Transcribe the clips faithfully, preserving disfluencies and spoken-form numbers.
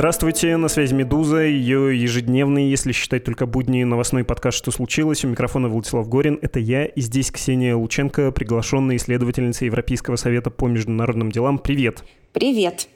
Здравствуйте, на связи «Медуза», ее ежедневный, если считать только будни, новостной подкаст «Что случилось?». У микрофона Владислав Горин, это я, и здесь Ксения Лученко, приглашенная исследовательница Европейского совета по международным делам. Привет! Привет!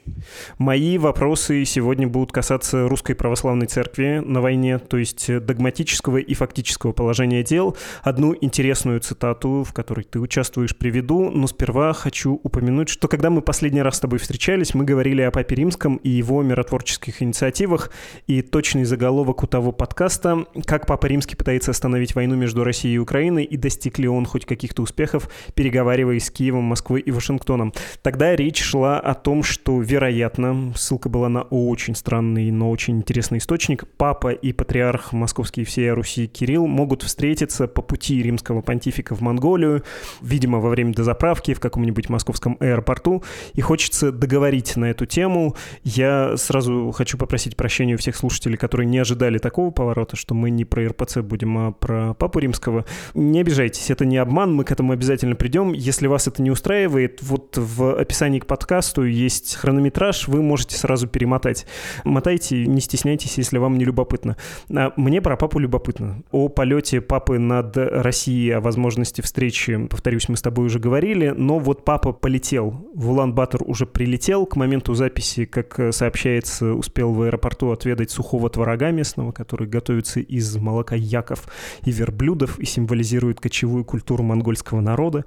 Мои вопросы сегодня будут касаться Русской Православной Церкви на войне, то есть догматического и фактического положения дел. Одну интересную цитату, в которой ты участвуешь, приведу, но сперва хочу упомянуть, что когда мы последний раз с тобой встречались, мы говорили о Папе Римском и его миротворческих инициативах, и точный заголовок у того подкаста «Как Папа Римский пытается остановить войну между Россией и Украиной, и достиг ли он хоть каких-то успехов, переговариваясь с Киевом, Москвой и Вашингтоном». Тогда речь шла о том, что, вероятно, ссылка была на очень странный, но очень интересный источник, папа и патриарх московский и всей Руси Кирилл могут встретиться по пути римского понтифика в Монголию, видимо, во время дозаправки в каком-нибудь московском аэропорту, и хочется договорить на эту тему. Я сразу хочу попросить прощения у всех слушателей, которые не ожидали такого поворота, что мы не про РПЦ будем, а про Папу Римского. Не обижайтесь, это не обман, мы к этому обязательно придем. Если вас это не устраивает, вот в описании к подкасту есть хронометраж, вы можете сразу перемотать. Мотайте, не стесняйтесь, если вам не любопытно. А мне про папу любопытно. О полете папы над Россией, о возможности встречи, повторюсь, мы с тобой уже говорили, но вот папа полетел. В Улан-Батор уже прилетел. К моменту записи, как сообщается, успел в аэропорту отведать сухого творога местного, который готовится из молока яков и верблюдов и символизирует кочевую культуру монгольского народа.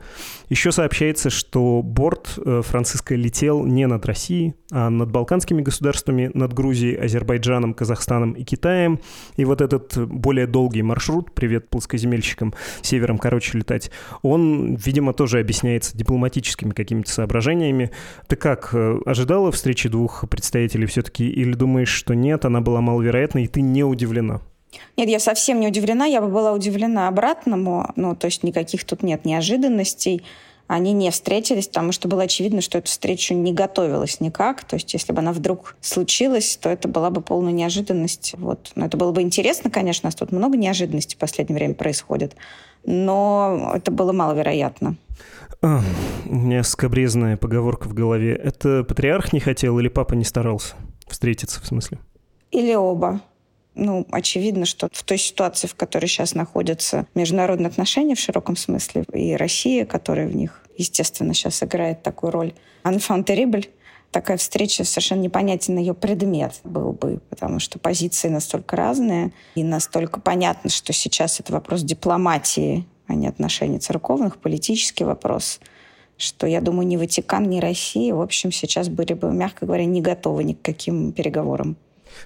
Еще сообщается, что борт Франциска летел не не над Россией, а над балканскими государствами, над Грузией, Азербайджаном, Казахстаном и Китаем. И вот этот более долгий маршрут, привет плоскоземельщикам, севером короче летать, он, видимо, тоже объясняется дипломатическими какими-то соображениями. Ты как, ожидала встречи двух представителей все-таки или думаешь, что нет, она была маловероятна, и ты не удивлена? Нет, я совсем не удивлена, я бы была удивлена обратному, ну, то есть никаких тут нет неожиданностей. Они не встретились, потому что было очевидно, что эту встречу не готовилась никак. То есть если бы она вдруг случилась, то это была бы полная неожиданность. Вот. Но это было бы интересно, конечно, у нас тут много неожиданностей в последнее время происходит. Но это было маловероятно. А, у меня скабрезная поговорка в голове. Это патриарх не хотел или папа не старался встретиться, в смысле? Или оба. Ну, очевидно, что в той ситуации, в которой сейчас находятся международные отношения в широком смысле, и Россия, которая в них, естественно, сейчас играет такую роль «enfant terrible», такая встреча, совершенно непонятен ее предмет был бы, потому что позиции настолько разные, и настолько понятно, что сейчас это вопрос дипломатии, а не отношений церковных, политический вопрос, что, я думаю, ни Ватикан, ни Россия, в общем, сейчас были бы, мягко говоря, не готовы ни к каким переговорам.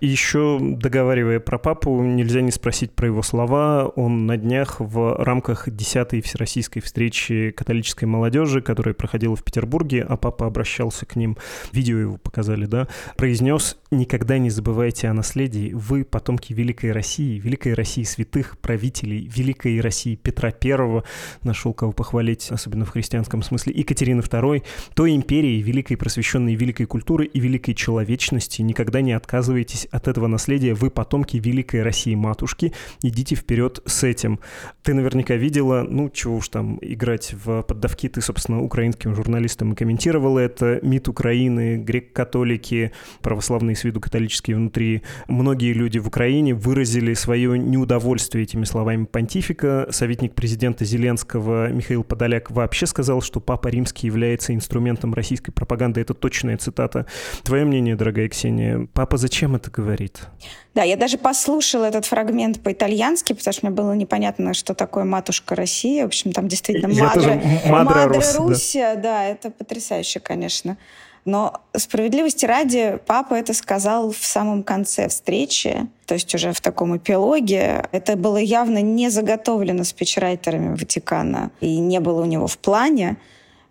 И еще, договаривая про папу, нельзя не спросить про его слова. Он на днях в рамках десятой всероссийской встречи католической молодежи, которая проходила в Петербурге, а папа обращался к ним, видео его показали, да, произнес: «Никогда не забывайте о наследии. Вы потомки Великой России, Великой России святых, правителей, Великой России Петра Первого, нашел кого похвалить, особенно в христианском смысле, Екатерины Второй, той империи, великой просвещенной, великой культуры и великой человечности. Никогда не отказывайтесь от этого наследия, вы потомки Великой России-матушки, идите вперед с этим». Ты наверняка видела, ну, чего уж там играть в поддавки, ты, собственно, украинским журналистам и комментировала это, МИД Украины, греко-католики, православные с виду католические внутри, многие люди в Украине выразили свое неудовольствие этими словами понтифика. Советник президента Зеленского Михаил Подоляк вообще сказал, что Папа Римский является инструментом российской пропаганды, это точная цитата. Твое мнение, дорогая Ксения, папа зачем это говорит? Да, я даже послушала этот фрагмент по-итальянски, потому что мне было непонятно, что такое матушка Россия. В общем, там действительно мадра, мадра, мадра Руссия. Да. да, это потрясающе, конечно. Но справедливости ради, папа это сказал в самом конце встречи, то есть уже в таком эпилоге. Это было явно не заготовлено спичрайтерами Ватикана и не было у него в плане.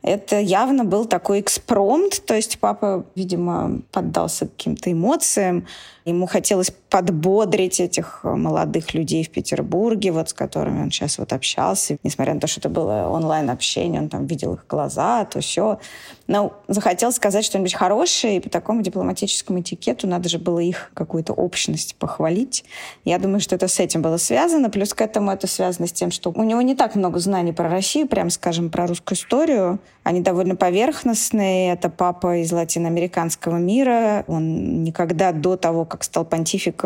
Это явно был такой экспромт, то есть папа, видимо, поддался каким-то эмоциям, ему хотелось подбодрить этих молодых людей в Петербурге, вот с которыми он сейчас вот общался. Несмотря на то, что это было онлайн-общение, он там видел их глаза, то все. Но захотел сказать что-нибудь хорошее, и по такому дипломатическому этикету надо же было их какую-то общность похвалить. Я думаю, что это с этим было связано. Плюс к этому это связано с тем, что у него не так много знаний про Россию, прям, скажем, про русскую историю. Они довольно поверхностные. Это папа из латиноамериканского мира. Он никогда до того, как стал понтификом,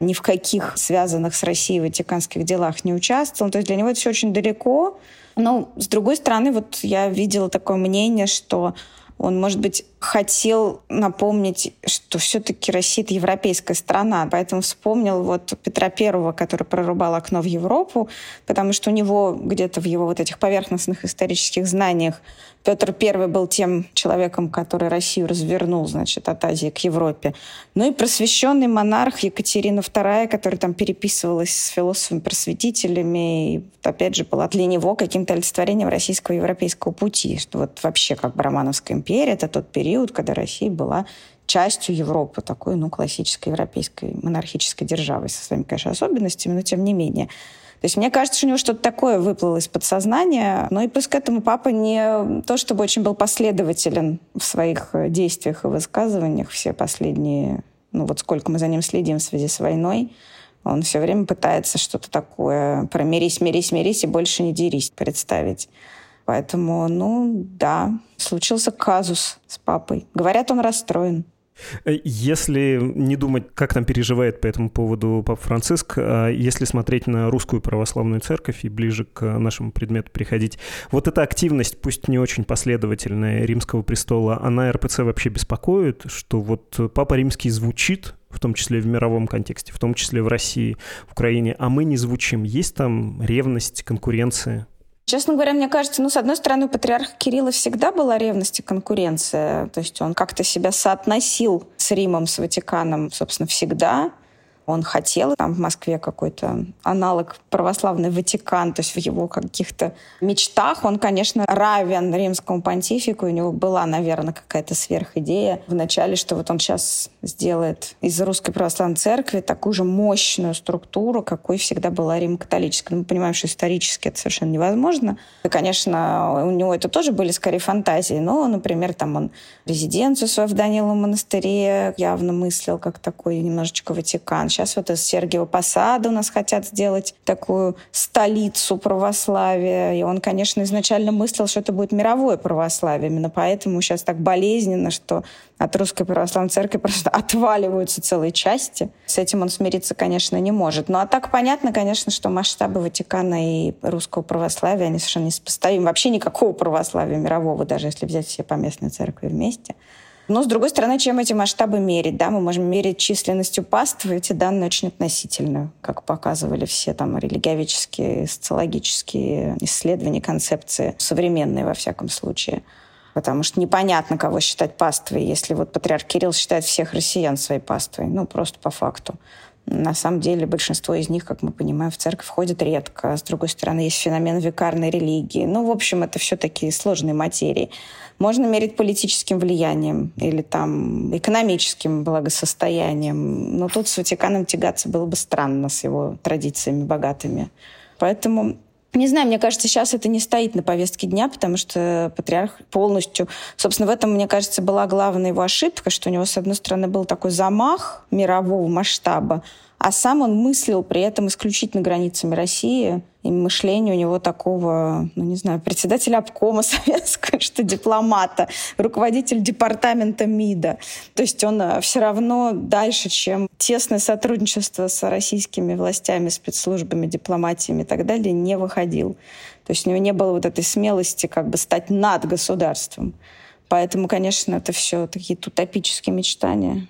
ни в каких связанных с Россией ватиканских делах не участвовал. То есть для него это все очень далеко. Но, с другой стороны, вот я видела такое мнение, что он, может быть, хотел напомнить, что все-таки Россия — это европейская страна. Поэтому вспомнил вот Петра Первого, который прорубал окно в Европу, потому что у него где-то в его вот этих поверхностных исторических знаниях Петр Первый был тем человеком, который Россию развернул, значит, от Азии к Европе. Ну и просвещенный монарх Екатерина Вторая, которая там переписывалась с философами-просветителями, и, опять же, была для него каким-то олицетворением российского и европейского пути, что вот вообще как бы Романовская империя — это тот период, когда Россия была частью Европы, такой, ну, классической европейской монархической державой со своими, конечно, особенностями, но тем не менее. То есть мне кажется, что у него что-то такое выплыло из подсознания. Ну и плюс к этому папа не то чтобы очень был последователен в своих действиях и высказываниях все последние... Ну вот сколько мы за ним следим в связи с войной, он все время пытается что-то такое про «мирись, мирись, мирись и больше не дерись» представить. Поэтому, ну да, случился казус с папой. Говорят, он расстроен. Если не думать, как там переживает по этому поводу папа Франциск, если смотреть на Русскую Православную Церковь и ближе к нашему предмету приходить, вот эта активность, пусть не очень последовательная, Римского престола, она РПЦ вообще беспокоит, что вот Папа Римский звучит, в том числе в мировом контексте, в том числе в России, в Украине, а мы не звучим. Есть там ревность, конкуренция? Честно говоря, мне кажется, ну, с одной стороны, у патриарха Кирилла всегда была ревность и конкуренция. То есть он как-то себя соотносил с Римом, с Ватиканом, собственно, всегда. Он хотел там в Москве какой-то аналог православный Ватикан, то есть в его каких-то мечтах он, конечно, равен римскому понтифику. У него была, наверное, какая-то сверхидея в начале, что вот он сейчас сделает из Русской Православной Церкви такую же мощную структуру, какой всегда была Рим-католическая. Мы понимаем, что исторически это совершенно невозможно. И, конечно, у него это тоже были скорее фантазии, но, например, там он резиденцию свою в Даниловом монастыре явно мыслил как такой немножечко Ватикан. Сейчас вот из Сергиева Посада у нас хотят сделать такую столицу православия. И он, конечно, изначально мыслил, что это будет мировое православие. Именно поэтому сейчас так болезненно, что от Русской Православной Церкви просто отваливаются целые части. С этим он смириться, конечно, не может. Ну а так понятно, конечно, что масштабы Ватикана и русского православия, они совершенно несопоставимы. Вообще никакого православия мирового, даже если взять все поместные церкви вместе. Но, с другой стороны, чем эти масштабы мерить? Да, мы можем мерить численностью паствы, эти данные очень относительны, как показывали все там религиоведческие, социологические исследования, концепции, современные во всяком случае. Потому что непонятно, кого считать паствой, если вот патриарх Кирилл считает всех россиян своей паствой, ну, просто по факту. На самом деле большинство из них, как мы понимаем, в церковь ходят редко. С другой стороны, есть феномен викарной религии. Ну, в общем, это все такие сложные материи. Можно мерить политическим влиянием или там экономическим благосостоянием. Но тут с Ватиканом тягаться было бы странно с его традициями богатыми. Поэтому... Не знаю, мне кажется, сейчас это не стоит на повестке дня, потому что патриарх полностью... Собственно, в этом, мне кажется, была главная его ошибка, что у него, с одной стороны, был такой замах мирового масштаба, а сам он мыслил при этом исключительно границами России. И мышление у него такого, ну, не знаю, председателя обкома советского, что дипломата, руководитель департамента МИДа. То есть он все равно дальше, чем тесное сотрудничество с российскими властями, спецслужбами, дипломатиями и так далее, не выходил. То есть у него не было вот этой смелости как бы стать над государством. Поэтому, конечно, это все такие утопические мечтания.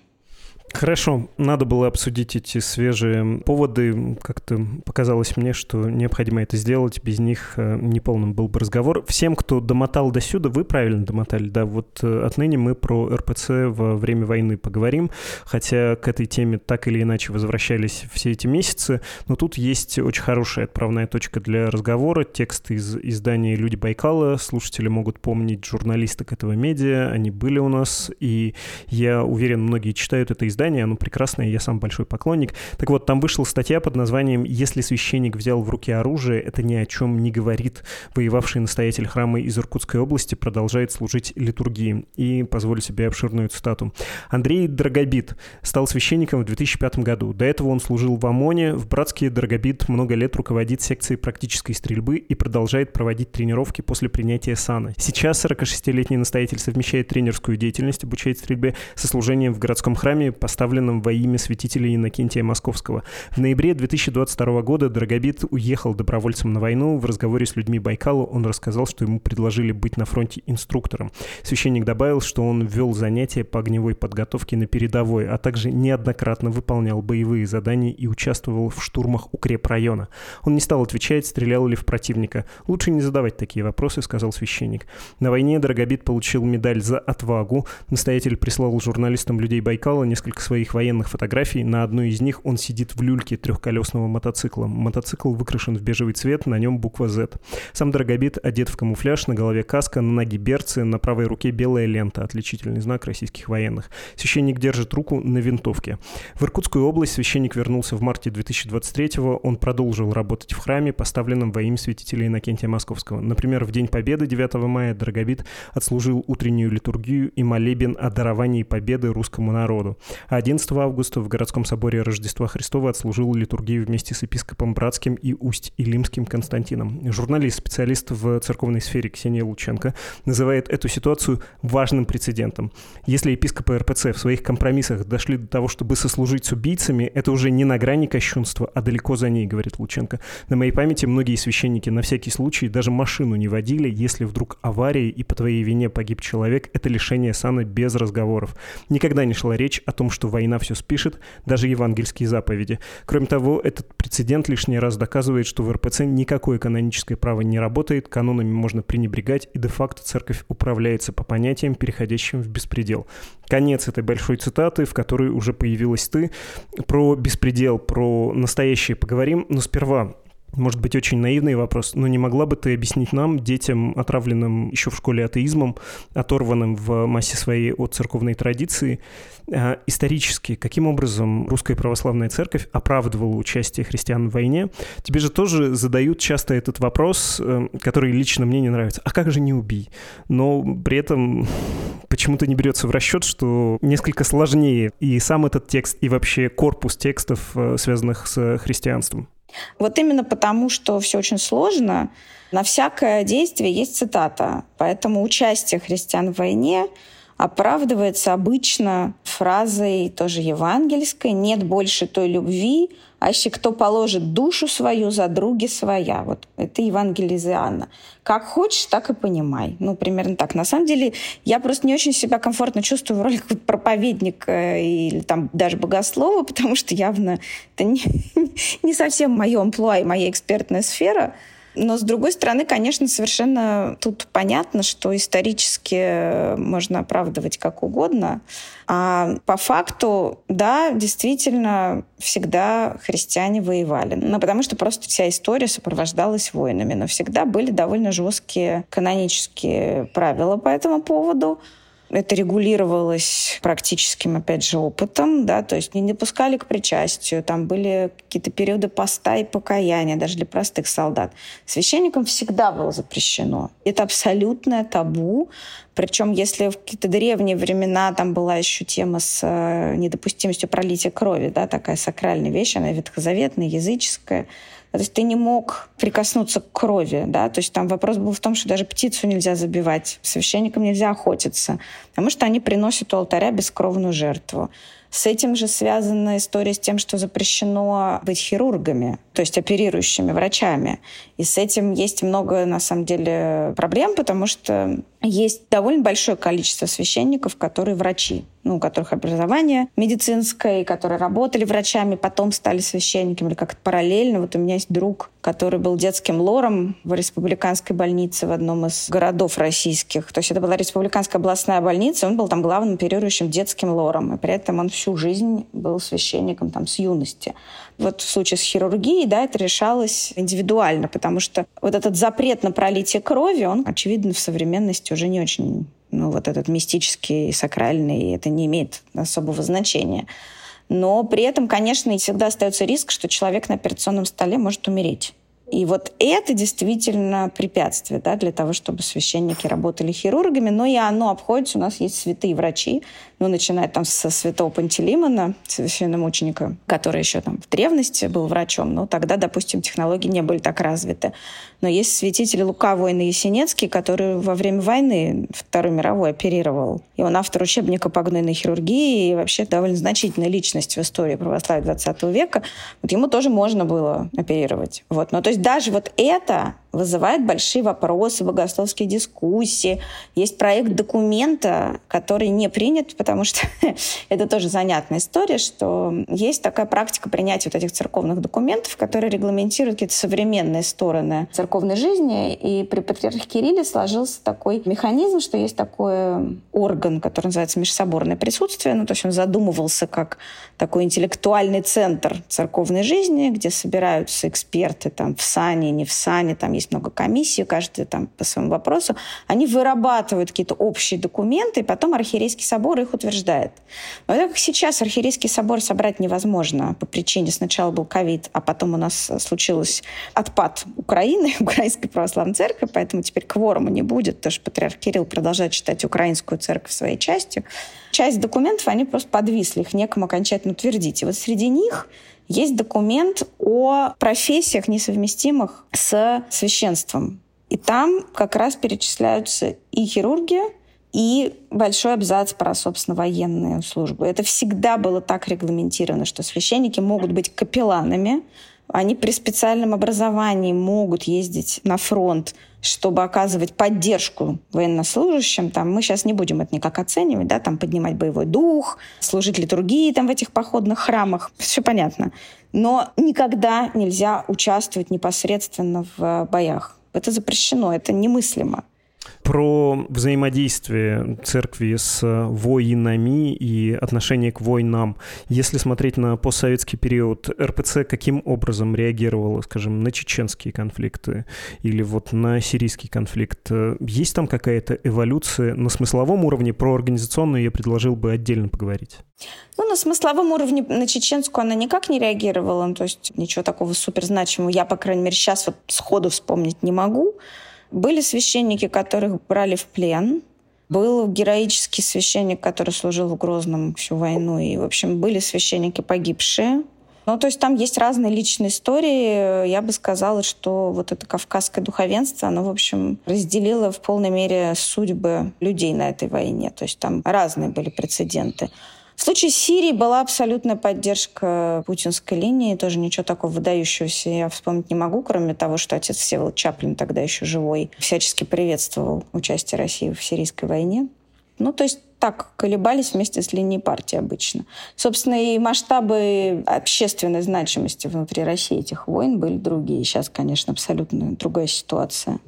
Хорошо, надо было обсудить эти свежие поводы. Как-то показалось мне, что необходимо это сделать. Без них неполным был бы разговор. Всем, кто домотал до сюда, вы правильно домотали, да, вот отныне мы про РПЦ во время войны поговорим, хотя к этой теме так или иначе возвращались все эти месяцы, но тут есть очень хорошая отправная точка для разговора. Текст из издания «Люди Байкала». Слушатели могут помнить журналисток этого медиа, они были у нас, и я уверен, многие читают это издание, издание, оно прекрасное, я сам большой поклонник. Так вот, там вышла статья под названием «Если священник взял в руки оружие, это ни о чем не говорит. Воевавший настоятель храма из Иркутской области продолжает служить литургии». И позволю себе обширную цитату. Андрей Дорогобид стал священником в две тысячи пятом году. До этого он служил в ОМОНе. В Братске Дорогобид много лет руководит секцией практической стрельбы и продолжает проводить тренировки после принятия сана. Сейчас сорокашестилетний настоятель совмещает тренерскую деятельность, обучает стрельбе, со служением в городском храме, поставленном во имя святителя Иннокентия Московского. В ноябре две тысячи двадцать второго года Дорогобид уехал добровольцем на войну. В разговоре с людьми Байкала он рассказал, что ему предложили быть на фронте инструктором. Священник добавил, что он ввел занятия по огневой подготовке на передовой, а также неоднократно выполнял боевые задания и участвовал в штурмах укрепрайона. Он не стал отвечать, стрелял ли в противника. «Лучше не задавать такие вопросы», — сказал священник. На войне Дорогобид получил медаль за отвагу. Настоятель прислал журналистам «Людей Байкала» несколько своих военных фотографий. На одной из них он сидит в люльке трехколесного мотоцикла. Мотоцикл выкрашен в бежевый цвет, на нем буква «З». Сам Дорогобид одет в камуфляж, на голове каска, на ноге берцы, на правой руке белая лента, отличительный знак российских военных. Священник держит руку на винтовке. В Иркутскую область священник вернулся в марте две тысячи двадцать третьего. Он продолжил работать в храме, поставленном во имя святителя Иннокентия Московского. Например, в День Победы девятого мая Дорогобид отслужил утреннюю литургию и молебен о даровании победы русскому народу. А одиннадцатого августа в городском соборе Рождества Христова отслужил литургию вместе с епископом Братским и Усть-Илимским Константином. Журналист-специалист в церковной сфере Ксения Лученко называет эту ситуацию важным прецедентом. Если епископы эр пэ цэ в своих компромиссах дошли до того, чтобы сослужить с убийцами, это уже не на грани кощунства, а далеко за ней, говорит Лученко. На моей памяти многие священники на всякий случай даже машину не водили, если вдруг авария и по твоей вине погиб человек, это лишение сана без разговоров. Никогда не шла речь о том, что война все спишет, даже евангельские заповеди. Кроме того, этот прецедент лишний раз доказывает, что в эр пэ цэ никакое каноническое право не работает, канонами можно пренебрегать, и де-факто церковь управляется по понятиям, переходящим в беспредел. Конец этой большой цитаты, в которой уже появилась ты. Про беспредел, про настоящее поговорим, но сперва... Может быть, очень наивный вопрос, но не могла бы ты объяснить нам, детям, отравленным еще в школе атеизмом, оторванным в массе своей от церковной традиции, исторически, каким образом Русская Православная Церковь оправдывала участие христиан в войне? Тебе же тоже задают часто этот вопрос, который лично мне не нравится. А как же не убий? Но при этом почему-то не берется в расчет, что несколько сложнее и сам этот текст, и вообще корпус текстов, связанных с христианством. Вот именно потому, что все очень сложно, на всякое действие есть цитата. Поэтому участие христиан в войне оправдывается обычно фразой тоже евангельской «нет больше той любви, аще кто положит душу свою за други своя». Вот это Евангелие из Иоанна. Как хочешь, так и понимай. Ну, примерно так. На самом деле, я просто не очень себя комфортно чувствую в роли проповедника или там даже богослова, потому что явно это не, не совсем мое амплуа и моя экспертная сфера. Но, с другой стороны, конечно, совершенно тут понятно, что исторически можно оправдывать как угодно. А по факту, да, действительно, всегда христиане воевали. Ну, потому что просто вся история сопровождалась войнами. Но всегда были довольно жесткие канонические правила по этому поводу. Это регулировалось практическим, опять же, опытом, да, то есть не допускали к причастию, там были какие-то периоды поста и покаяния, даже для простых солдат. Священникам всегда было запрещено. Это абсолютное табу. Причем, если в какие-то древние времена там была еще тема с недопустимостью пролития крови, да, такая сакральная вещь, она ветхозаветная, языческая. То есть ты не мог прикоснуться к крови, да, то есть там вопрос был в том, что даже птицу нельзя забивать, священникам нельзя охотиться, потому что они приносят у алтаря бескровную жертву. С этим же связана история с тем, что запрещено быть хирургами, то есть оперирующими врачами. И с этим есть много, на самом деле, проблем, потому что есть довольно большое количество священников, которые врачи, ну, у которых образование медицинское, которые работали врачами, потом стали священниками, или как-то параллельно. Вот у меня есть друг, который был детским лором в республиканской больнице в одном из городов российских. То есть это была республиканская областная больница, он был там главным оперирующим детским лором, и при этом он всю жизнь был священником там, с юности. Вот в случае с хирургией, да, это решалось индивидуально, потому что вот этот запрет на пролитие крови, он, очевидно, в современности уже не очень ну, вот этот мистический, сакральный, это не имеет особого значения. Но при этом, конечно, всегда остается риск, что человек на операционном столе может умереть. И вот это действительно препятствие, да, для того, чтобы священники работали хирургами. Но и оно обходится. У нас есть святые врачи, ну, начиная там со святого Пантелеймона, священномученика, который еще там в древности был врачом. Но тогда, допустим, технологии не были так развиты. Но есть святитель Лука Войно-Ясенецкий, который во время войны Второй мировой оперировал. И он автор учебника по гнойной хирургии и вообще довольно значительная личность в истории православия двадцатого века. Вот ему тоже можно было оперировать. Вот. Но то есть даже вот это вызывает большие вопросы, богословские дискуссии. Есть проект документа, который не принят, потому что это тоже занятная история, что есть такая практика принятия вот этих церковных документов, которые регламентируют какие-то современные стороны церковной жизни. И при патриархе Кирилле сложился такой механизм, что есть такой орган, который называется межсоборное присутствие. Ну, то есть он задумывался как такой интеллектуальный центр церковной жизни, где собираются эксперты там, в сане, не в сане, там есть много комиссий, каждый там по своему вопросу, они вырабатывают какие-то общие документы, и потом архиерейский собор их утверждает. Но так как сейчас архиерейский собор собрать невозможно по причине, сначала был ковид, а потом у нас случился отпад Украины, Украинской Православной Церкви, поэтому теперь кворума не будет, потому что патриарх Кирилл продолжает считать Украинскую Церковь своей частью. Часть документов, они просто подвисли, их некому окончательно утвердить. И вот среди них есть документ о профессиях, несовместимых с священством. И там как раз перечисляются и хирурги, и большой абзац про, собственно, военную службу. Это всегда было так регламентировано, что священники могут быть капелланами, они при специальном образовании могут ездить на фронт, чтобы оказывать поддержку военнослужащим. Там, мы сейчас не будем это никак оценивать, да, там, поднимать боевой дух, служить литургии там, в этих походных храмах. Все понятно. Но никогда нельзя участвовать непосредственно в боях. Это запрещено, это немыслимо. Про взаимодействие церкви с воинами и отношение к войнам. Если смотреть на постсоветский период, эр пэ цэ каким образом реагировала, скажем, на чеченские конфликты или вот на сирийский конфликт? Есть там какая-то эволюция на смысловом уровне? Про организационную я предложил бы отдельно поговорить. Ну, на смысловом уровне на чеченскую она никак не реагировала. Ну, то есть ничего такого суперзначимого я, по крайней мере, сейчас вот сходу вспомнить не могу. Были священники, которых брали в плен. Был героический священник, который служил в Грозном всю войну. И, в общем, были священники погибшие. Ну, то есть там есть разные личные истории. Я бы сказала, что вот это кавказское духовенство, оно, в общем, разделило в полной мере судьбы людей на этой войне. То есть там разные были прецеденты. В случае Сирии была абсолютная поддержка путинской линии. Тоже ничего такого выдающегося я вспомнить не могу, кроме того, что отец Всеволод Чаплин, тогда еще живой, всячески приветствовал участие России в сирийской войне. Ну, то есть так колебались вместе с линией партии обычно. Собственно, и масштабы общественной значимости внутри России этих войн были другие. Сейчас, конечно, абсолютно другая ситуация.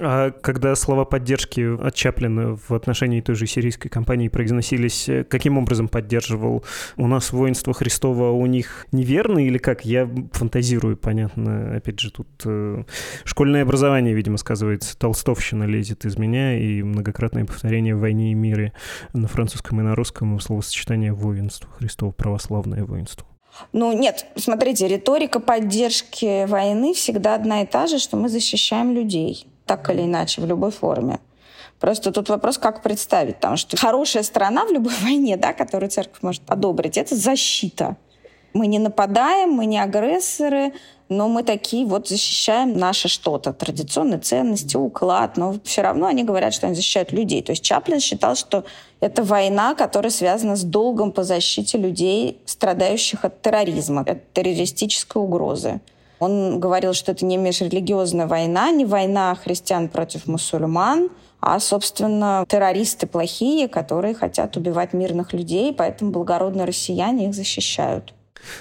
А когда слова поддержки от Чаплина в отношении той же сирийской кампании произносились, каким образом поддерживал? У нас воинство Христово, у них неверно или как? Я фантазирую, понятно. Опять же, тут э, школьное образование, видимо, сказывается. Толстовщина лезет из меня, и многократное повторение в «Войне и мире» на французском и на русском словосочетание «воинство Христово», «православное воинство». Ну, нет, смотрите, риторика поддержки войны всегда одна и та же, что мы защищаем людей. Так или иначе, в любой форме. Просто тут вопрос, как представить, потому что хорошая сторона в любой войне, да, которую церковь может одобрить, это защита. Мы не нападаем, мы не агрессоры, но мы такие вот защищаем наше что-то, традиционные ценности, уклад, но все равно они говорят, что они защищают людей. То есть Чаплин считал, что это война, которая связана с долгом по защите людей, страдающих от терроризма, от террористической угрозы. Он говорил, что это не межрелигиозная война, не война христиан против мусульман, а, собственно, террористы плохие, которые хотят убивать мирных людей, поэтому благородные россияне их защищают.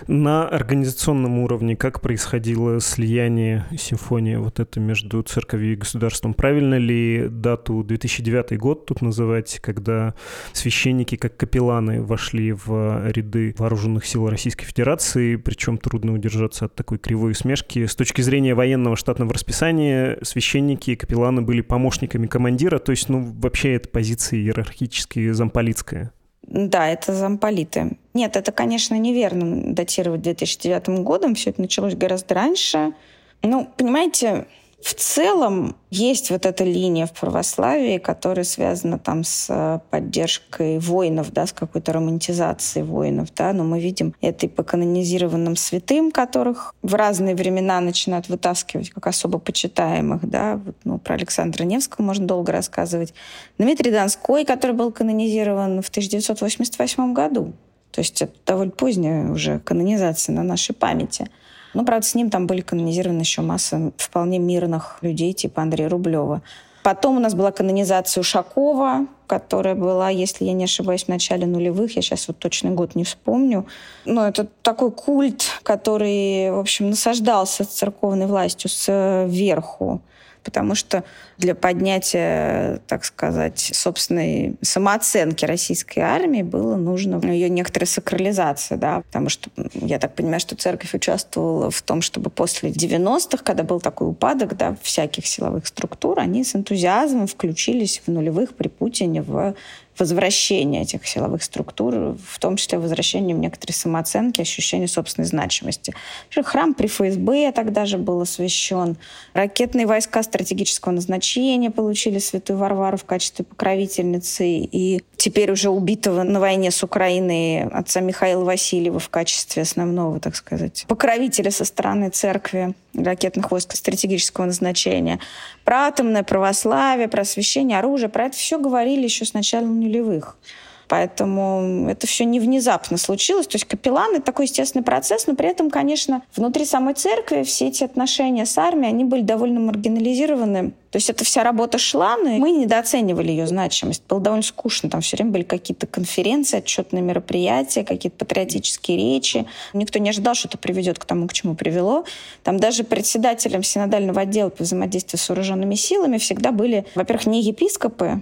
На организационном уровне как происходило слияние, симфония вот это между церковью и государством? Правильно ли дату две тысячи девятый год тут называть, когда священники как капелланы вошли в ряды вооруженных сил Российской Федерации, причем трудно удержаться от такой кривой усмешки? С точки зрения военного штатного расписания священники и капелланы были помощниками командира, то есть, ну, вообще это позиция иерархически замполитская. Да, это замполиты. Нет, это, конечно, неверно датировать две тысячи девятым годом. Все это началось гораздо раньше. Ну, понимаете, в целом есть вот эта линия в православии, которая связана там с поддержкой воинов, да, с какой-то романтизацией воинов, да. Но мы видим это и по канонизированным святым, которых в разные времена начинают вытаскивать как особо почитаемых, да. Ну, про Александра Невского можно долго рассказывать. Дмитрий Донской, который был канонизирован в тысяча девятьсот восемьдесят восьмом году. То есть это довольно поздняя уже канонизация на нашей памяти. Ну, правда, с ним там были канонизированы еще масса вполне мирных людей, типа Андрея Рублева. Потом у нас была канонизация Ушакова, которая была, если я не ошибаюсь, в начале нулевых. Я сейчас вот точный год не вспомню. Но это такой культ, который, в общем, насаждался церковной властью сверху. Потому что для поднятия, так сказать, собственной самооценки российской армии было нужно ее некоторая сакрализация, да, потому что я так понимаю, что церковь участвовала в том, чтобы после девяностых, когда был такой упадок, да, всяких силовых структур, они с энтузиазмом включились в нулевых при Путине в возвращение этих силовых структур, в том числе возвращением некоторой самооценки, ощущения собственной значимости. Храм при ФСБ тогда же был освящен. Ракетные войска стратегического назначения получили святую Варвару в качестве покровительницы и теперь уже убитого на войне с Украиной отца Михаила Васильева в качестве основного, так сказать, покровителя со стороны церкви ракетных войск стратегического назначения. Про атомное православие, про освящение оружия, про это все говорили еще с начала нулевых. Поэтому это все не внезапно случилось. То есть капеллан — это такой естественный процесс, но при этом, конечно, внутри самой церкви все эти отношения с армией, они были довольно маргинализированы. То есть эта вся работа шла, но мы недооценивали ее значимость. Было довольно скучно. Там все время были какие-то конференции, отчетные мероприятия, какие-то патриотические речи. Никто не ожидал, что это приведет к тому, к чему привело. Там даже председателем синодального отдела по взаимодействию с вооруженными силами всегда были, во-первых, не епископы,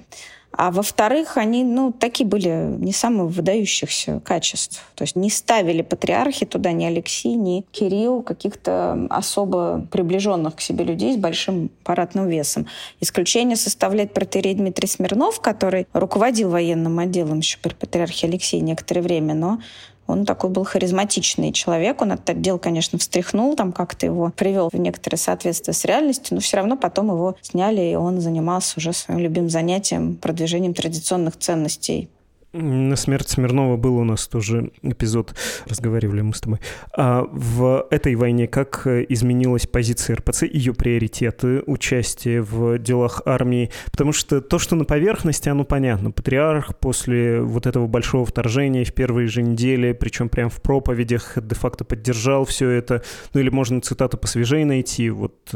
а во-вторых, они, ну, такие были не самые выдающихся качеств. То есть не ставили патриархи туда ни Алексий, ни Кирилл, каких-то особо приближенных к себе людей с большим аппаратным весом. Исключение составляет протоиерей Дмитрий Смирнов, который руководил военным отделом еще при патриархе Алексее некоторое время, но он такой был харизматичный человек. Он этот отдел, конечно, встряхнул, там как-то его привел в некоторое соответствие с реальностью, но все равно потом его сняли, и он занимался уже своим любимым занятием — продвижением традиционных ценностей. На смерть Смирнова был у нас тоже эпизод, разговаривали мы с тобой. А в этой войне как изменилась позиция эр пэ цэ, ее приоритеты, участие в делах армии? Потому что то, что на поверхности, оно понятно. Патриарх после вот этого большого вторжения в первые же недели, причем прямо в проповедях, де-факто поддержал все это. Ну или можно цитату посвежее найти. Вот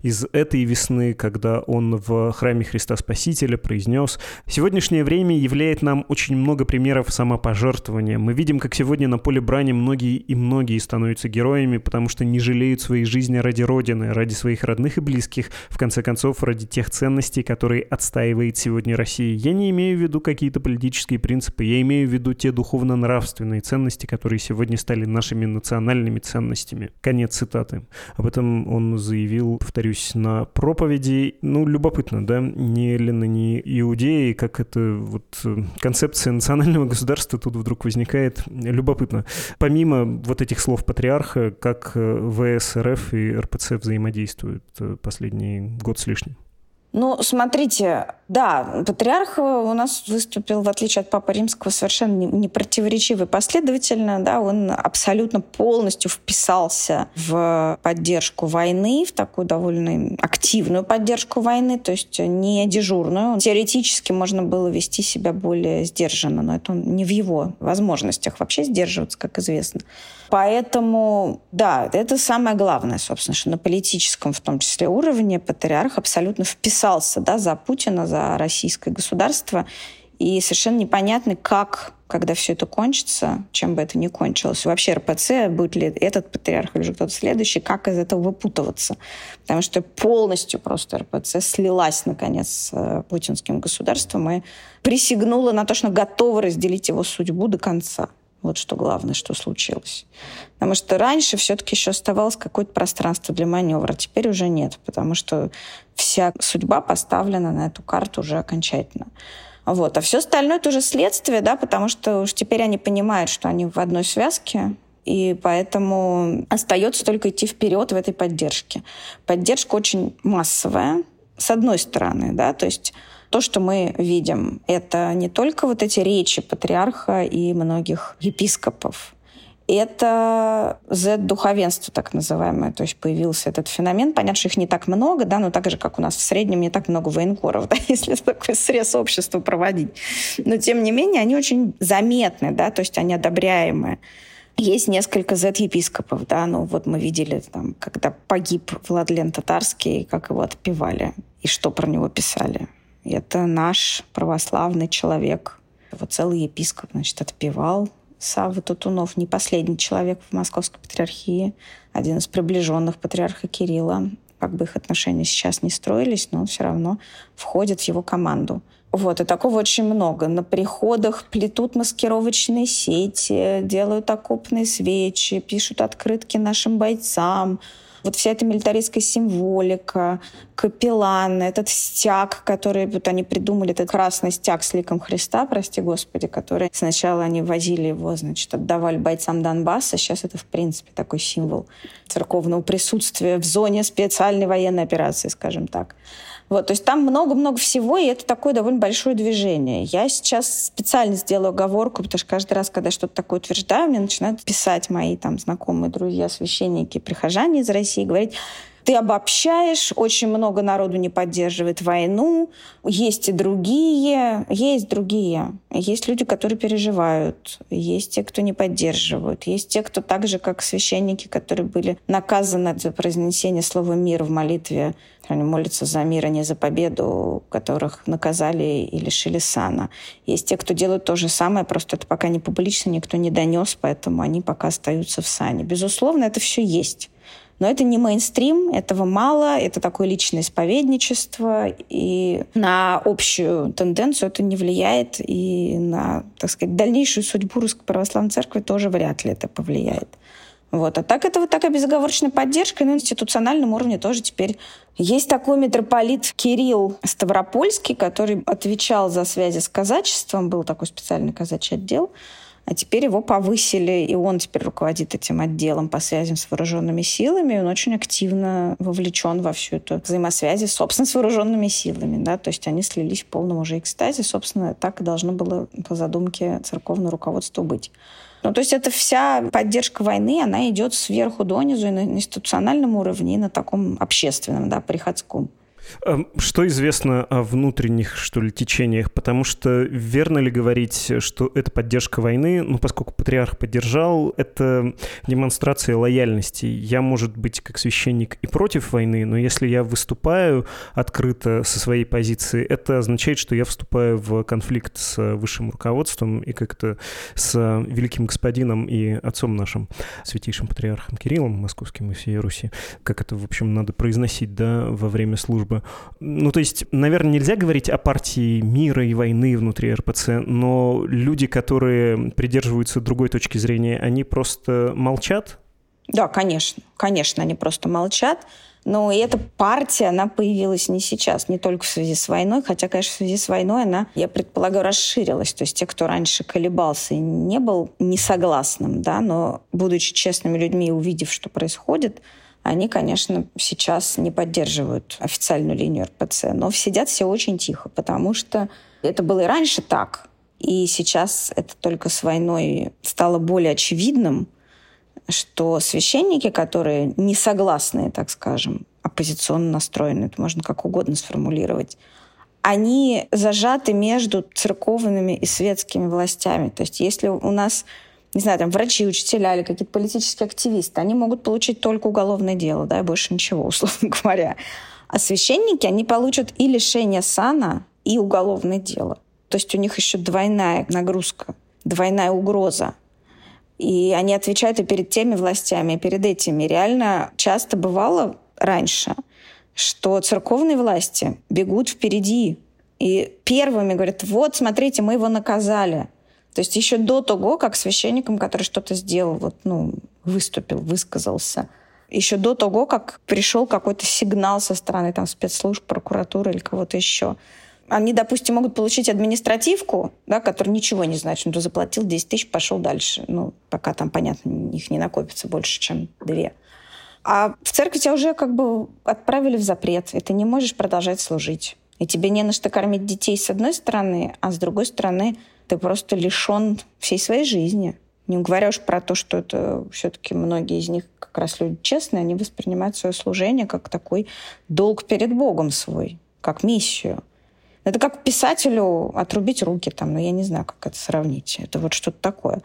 из этой весны, когда он в храме Христа Спасителя произнес: «Сегодняшнее время являет нам очень много примеров самопожертвования. Мы видим, как сегодня на поле брани многие и многие становятся героями, потому что не жалеют своей жизни ради Родины, ради своих родных и близких, в конце концов, ради тех ценностей, которые отстаивает сегодня Россия. Я не имею в виду какие-то политические принципы, я имею в виду те духовно-нравственные ценности, которые сегодня стали нашими национальными ценностями». Конец цитаты. Об этом он заявил, повторюсь, на проповеди. Ну, любопытно, да? Не эллины, не иудеи, как это вот концепция национального государства тут вдруг возникает. Любопытно. Помимо вот этих слов патриарха, как вэ эс эр эф и эр пэ цэ взаимодействуют последний год с лишним? Ну, смотрите, да, патриарх у нас выступил, в отличие от Папы Римского, совершенно непротиворечиво и последовательно, да, он абсолютно полностью вписался в поддержку войны, в такую довольно активную поддержку войны, то есть не дежурную. Теоретически можно было вести себя более сдержанно, но это не в его возможностях вообще сдерживаться, как известно. Поэтому, да, это самое главное, собственно, что на политическом, в том числе, уровне патриарх абсолютно вписался, да, за Путина, за российское государство. И совершенно непонятно, как, когда все это кончится, чем бы это ни кончилось, вообще РПЦ, будет ли этот патриарх или же кто-то следующий, как из этого выпутываться. Потому что полностью просто РПЦ слилась, наконец, с путинским государством и присягнула на то, что готова разделить его судьбу до конца. Вот что главное, что случилось. Потому что раньше все-таки еще оставалось какое-то пространство для маневра, теперь уже нет, потому что вся судьба поставлена на эту карту уже окончательно. Вот. А все остальное это уже следствие, да, потому что уж теперь они понимают, что они в одной связке, и поэтому остается только идти вперед в этой поддержке. Поддержка очень массовая, с одной стороны, да, то есть то, что мы видим, это не только вот эти речи патриарха и многих епископов, это зет-духовенство, так называемое. То есть появился этот феномен. Понятно, что их не так много, да, но так же, как у нас в среднем, не так много военкоров, да, если такой срез общества проводить. Но, тем не менее, они очень заметны, да, то есть они одобряемые. Есть несколько зет-епископов, да, ну вот мы видели, там, когда погиб Владлен Татарский, как его отпевали, и что про него писали. Это наш православный человек. Его целый епископ, значит, отпевал. Савва Тутунов, не последний человек в Московской патриархии, один из приближенных патриарха Кирилла. Как бы их отношения сейчас не строились, но он все равно входит в его команду. Вот, и такого очень много. На приходах плетут маскировочные сети, делают окопные свечи, пишут открытки нашим бойцам. Вот вся эта милитаристская символика, капеллан, этот стяг, который вот они придумали, этот красный стяг с ликом Христа, прости Господи, который сначала они возили его, значит, отдавали бойцам Донбасса. Сейчас это, в принципе, такой символ церковного присутствия в зоне специальной военной операции, скажем так. Вот, то есть там много-много всего, и это такое довольно большое движение. Я сейчас специально сделаю оговорку, потому что каждый раз, когда я что-то такое утверждаю, мне начинают писать мои там знакомые, друзья, священники, прихожане из России, говорить: ты обобщаешь, очень много народу не поддерживает войну, есть и другие, есть другие. Есть люди, которые переживают, есть те, кто не поддерживают, есть те, кто так же, как священники, которые были наказаны за произнесение слова «мир» в молитве, они молятся за мир, а не за победу, которых наказали и лишили сана. Есть те, кто делают то же самое, просто это пока не публично, никто не донес, поэтому они пока остаются в сане. Безусловно, это все есть. Но это не мейнстрим, этого мало, это такое личное исповедничество, и на общую тенденцию это не влияет, и на, так сказать, дальнейшую судьбу Русской Православной Церкви тоже вряд ли это повлияет. Вот. А так это вот такая безоговорочная поддержка, и на институциональном уровне тоже теперь есть такой митрополит Кирилл Ставропольский, который отвечал за связи с казачеством, был такой специальный казачий отдел, а теперь его повысили, и он теперь руководит этим отделом по связям с вооруженными силами, и он очень активно вовлечен во всю эту взаимосвязь, собственно, с вооруженными силами. Да? То есть они слились в полном уже экстазе, собственно, так и должно было по задумке церковного руководства быть. Ну, то есть эта вся поддержка войны, она идет сверху донизу и на институциональном уровне, и на таком общественном, да, приходском. Что известно о внутренних, что ли, течениях? Потому что верно ли говорить, что это поддержка войны? Ну, поскольку патриарх поддержал, это демонстрация лояльности. Я, может быть, как священник и против войны, но если я выступаю открыто со своей позиции, это означает, что я вступаю в конфликт с высшим руководством и как-то с великим господином и отцом нашим, святейшим патриархом Кириллом Московским и всей Руси. Как это, в общем, надо произносить, да, во время службы. Ну, то есть, наверное, нельзя говорить о партии мира и войны внутри РПЦ, но люди, которые придерживаются другой точки зрения, они просто молчат? Да, конечно. Конечно, они просто молчат. Но и эта партия, она появилась не сейчас, не только в связи с войной, хотя, конечно, в связи с войной она, я предполагаю, расширилась. То есть те, кто раньше колебался и не был несогласным, да, но, будучи честными людьми и увидев, что происходит, они, конечно, сейчас не поддерживают официальную линию РПЦ, но сидят все очень тихо, потому что это было и раньше так, и сейчас это только с войной стало более очевидным, что священники, которые не согласны, так скажем, оппозиционно настроены, это можно как угодно сформулировать, они зажаты между церковными и светскими властями. То есть если у нас... не знаю, там, врачи, учителя или какие-то политические активисты, они могут получить только уголовное дело, да, и больше ничего, условно говоря. А священники, они получат и лишение сана, и уголовное дело. То есть у них еще двойная нагрузка, двойная угроза. И они отвечают и перед теми властями, и перед этими. Реально часто бывало раньше, что церковные власти бегут впереди. И первыми говорят, вот, смотрите, мы его наказали. То есть еще до того, как священником, который что-то сделал, вот, ну, выступил, высказался, еще до того, как пришел какой-то сигнал со стороны там, спецслужб, прокуратуры или кого-то еще. Они, допустим, могут получить административку, да, которая ничего не значит. Ну, заплатил десять тысяч, пошел дальше. Ну, пока там, понятно, их не накопится больше, чем две. А в церкви тебя уже как бы отправили в запрет, и ты не можешь продолжать служить. И тебе не на что кормить детей с одной стороны, а с другой стороны ты просто лишен всей своей жизни. Не говоря уж про то, что это все-таки многие из них как раз люди честные, они воспринимают свое служение как такой долг перед Богом свой, как миссию. Это как писателю отрубить руки, там, ну, я не знаю, как это сравнить. Это вот что-то такое.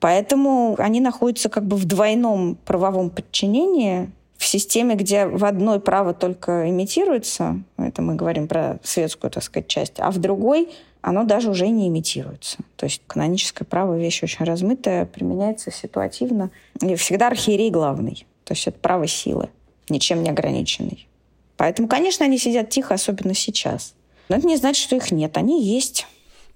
Поэтому они находятся как бы в двойном правовом подчинении, в системе, где в одной право только имитируется, это мы говорим про светскую, так сказать, часть, а в другой оно даже уже не имитируется. То есть каноническое право — вещь очень размытая, применяется ситуативно. И всегда архиерей главный. То есть это право силы, ничем не ограниченный. Поэтому, конечно, они сидят тихо, особенно сейчас. Но это не значит, что их нет. Они есть.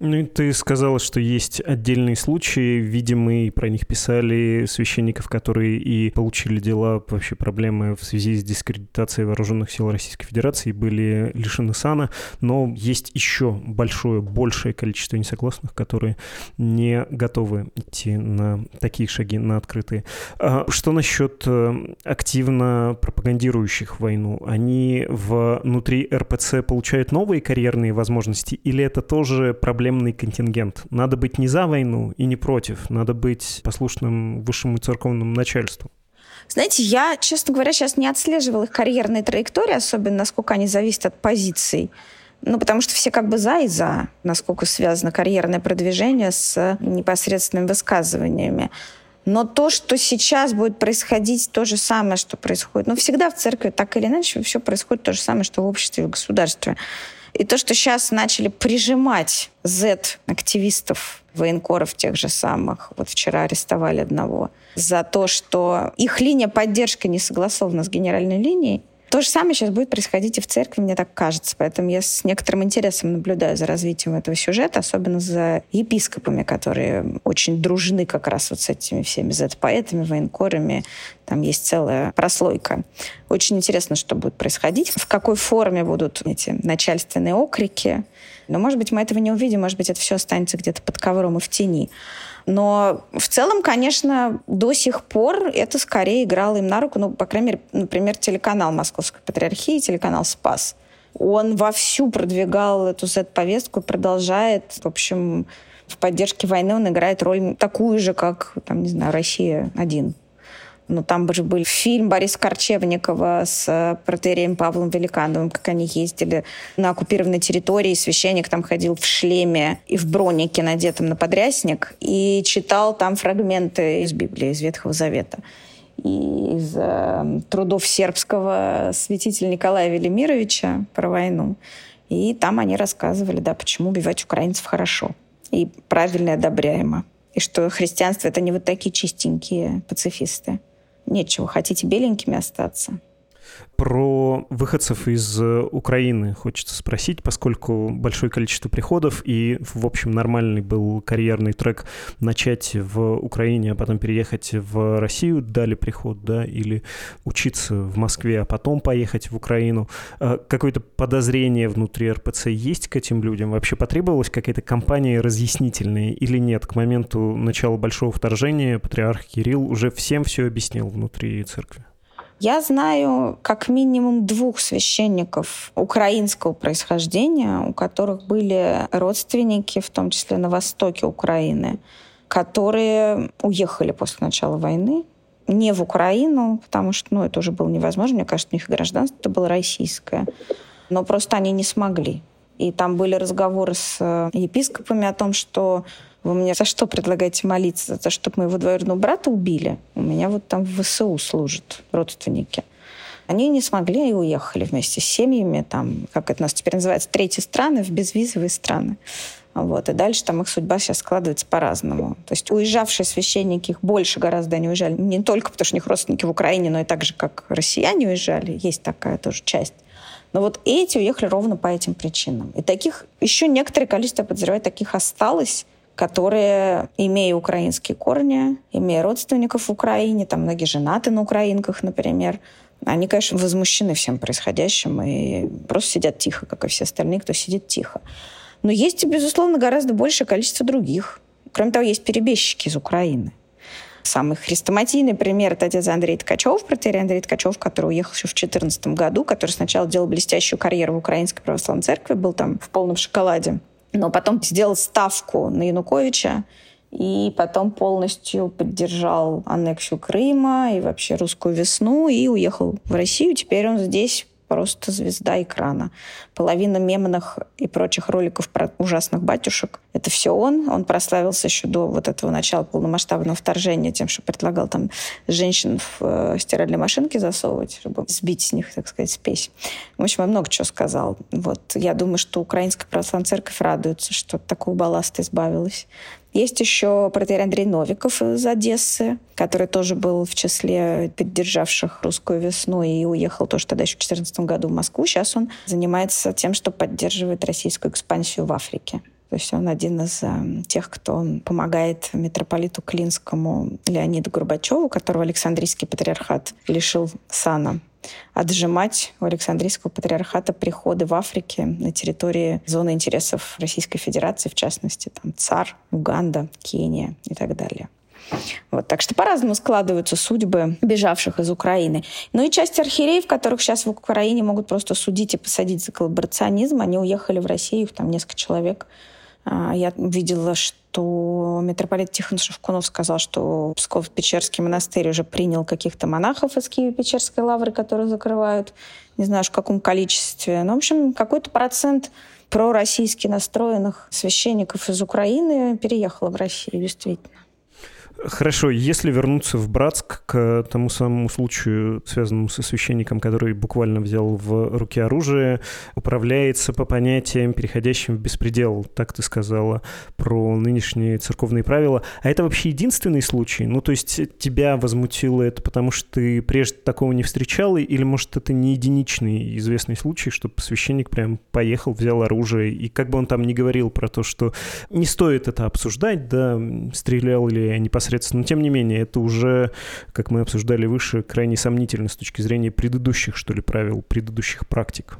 Ну и ты сказала, что есть отдельные случаи. Видимо, и про них писали священников, которые и получили дела, вообще проблемы в связи с дискредитацией вооруженных сил Российской Федерации, были лишены сана. Но есть еще большое, большее количество несогласных, которые не готовы идти на такие шаги, на открытые. А что насчет активно пропагандирующих войну? Они внутри РПЦ получают новые карьерные возможности, или это тоже проблема? Контингент. Надо быть не за войну и не против. Надо быть послушным высшему церковному начальству. Знаете, я, честно говоря, сейчас не отслеживала их карьерные траектории, особенно насколько они зависят от позиций. Ну, потому что все как бы за и за, насколько связано карьерное продвижение с непосредственными высказываниями. Но то, что сейчас будет происходить, то же самое, что происходит. Ну, всегда в церкви так или иначе все происходит то же самое, что в обществе и в государстве. И то, что сейчас начали прижимать зет-активистов, военкоров тех же самых, вот вчера арестовали одного, за то, что их линия поддержки не согласована с генеральной линией, то же самое сейчас будет происходить и в церкви, мне так кажется. Поэтому я с некоторым интересом наблюдаю за развитием этого сюжета, особенно за епископами, которые очень дружны как раз вот с этими всеми зет-поэтами, военкорами. Там есть целая прослойка. Очень интересно, что будет происходить, в какой форме будут эти начальственные окрики. Но, может быть, мы этого не увидим, может быть, это все останется где-то под ковром и в тени. Но в целом, конечно, до сих пор это скорее играло им на руку. Ну, по крайней мере, например, телеканал Московской Патриархии, телеканал «Спас». Он вовсю продвигал эту зет-повестку и продолжает, в общем, в поддержке войны он играет роль такую же, как, там, не знаю, «Россия-один». Ну, там же был фильм Бориса Корчевникова с протоиереем Павлом Великановым, как они ездили на оккупированной территории. Священник там ходил в шлеме и в бронике, надетом на подрясник, и читал там фрагменты из Библии, из Ветхого Завета. И из э, трудов сербского святителя Николая Велимировича про войну. И там они рассказывали, да, почему убивать украинцев хорошо и правильно и одобряемо. И что христианство — это не вот такие чистенькие пацифисты. Нечего, хотите беленькими остаться? Про выходцев из Украины хочется спросить, поскольку большое количество приходов и, в общем, нормальный был карьерный трек начать в Украине, а потом переехать в Россию, дали приход, да, или учиться в Москве, а потом поехать в Украину. Какое-то подозрение внутри РПЦ есть к этим людям? Вообще потребовалась какая-то кампания разъяснительная или нет? К моменту начала большого вторжения патриарх Кирилл уже всем все объяснил внутри церкви. Я знаю как минимум двух священников украинского происхождения, у которых были родственники, в том числе на востоке Украины, которые уехали после начала войны не в Украину, потому что, ну, это уже было невозможно. Мне кажется, у них гражданство было российское. Но просто они не смогли. И там были разговоры с епископами о том, что вы мне за что предлагаете молиться? За то, чтобы моего двоюродного брата убили? У меня вот там в ВСУ служат родственники. Они не смогли и уехали вместе с семьями, там, как это у нас теперь называется, третьи страны, в безвизовые страны. Вот. И дальше там их судьба сейчас складывается по-разному. То есть уезжавшие священники, их больше гораздо они уезжали. Не только потому, что у них родственники в Украине, но и так же, как россияне уезжали. Есть такая тоже часть. Но вот эти уехали ровно по этим причинам. И таких еще некоторое количество, я подозреваю, таких осталось, которые, имея украинские корни, имея родственников в Украине, там многие женаты на украинках, например, они, конечно, возмущены всем происходящим и просто сидят тихо, как и все остальные, кто сидит тихо. Но есть, безусловно, гораздо большее количество других. Кроме того, есть перебежчики из Украины. Самый хрестоматийный пример – это отец Андрей Ткачев, протоиерей Андрей Ткачев, который уехал еще в две тысячи четырнадцатом году, который сначала делал блестящую карьеру в Украинской Православной Церкви, был там в полном шоколаде, но потом сделал ставку на Януковича и потом полностью поддержал аннексию Крыма и вообще русскую весну и уехал в Россию. Теперь он здесь просто звезда экрана. Половина мемных и прочих роликов про ужасных батюшек — это все он. Он прославился еще до вот этого начала полномасштабного вторжения тем, что предлагал там женщин в э, стиральной машинке засовывать, чтобы сбить с них, так сказать, спесь. В общем, он много чего сказал. Вот. Я думаю, что Украинская Православная Церковь радуется, что от такого балласта избавилась. Есть еще протоиерей Андрей Новиков из Одессы, который тоже был в числе поддержавших «Русскую весну» и уехал тоже тогда еще в две тысячи четырнадцатом году в Москву. Сейчас он занимается тем, что поддерживает российскую экспансию в Африке. То есть он один из э, тех, кто помогает митрополиту Клинскому Леониду Горбачеву, которого Александрийский патриархат лишил сана, отжимать у Александрийского патриархата приходы в Африке на территории зоны интересов Российской Федерации, в частности, там ЦАР, Уганда, Кения и так далее. Вот, так что по-разному складываются судьбы бежавших из Украины. Ну и часть архиереев, которых сейчас в Украине могут просто судить и посадить за коллаборационизм, они уехали в Россию, их там несколько человек. Я видела, что митрополит Тихон Шевкунов сказал, что Псков-Печерский монастырь уже принял каких-то монахов из Киево-Печерской лавры, которые закрывают, не знаю, в каком количестве. Ну, в общем, какой-то процент пророссийски настроенных священников из Украины переехало в Россию, действительно. Хорошо, если вернуться в Братск к тому самому случаю, связанному со священником, который буквально взял в руки оружие, управляется по понятиям, переходящим в беспредел, так ты сказала, про нынешние церковные правила. А это вообще единственный случай? Ну, то есть тебя возмутило это, потому что ты прежде такого не встречала, или, может, это не единичный известный случай, чтобы священник прям поехал, взял оружие, и как бы он там ни говорил про то, что не стоит это обсуждать, да, стрелял ли я непосредственно, но, тем не менее, это уже, как мы обсуждали выше, крайне сомнительно с точки зрения предыдущих, что ли, правил, предыдущих практик.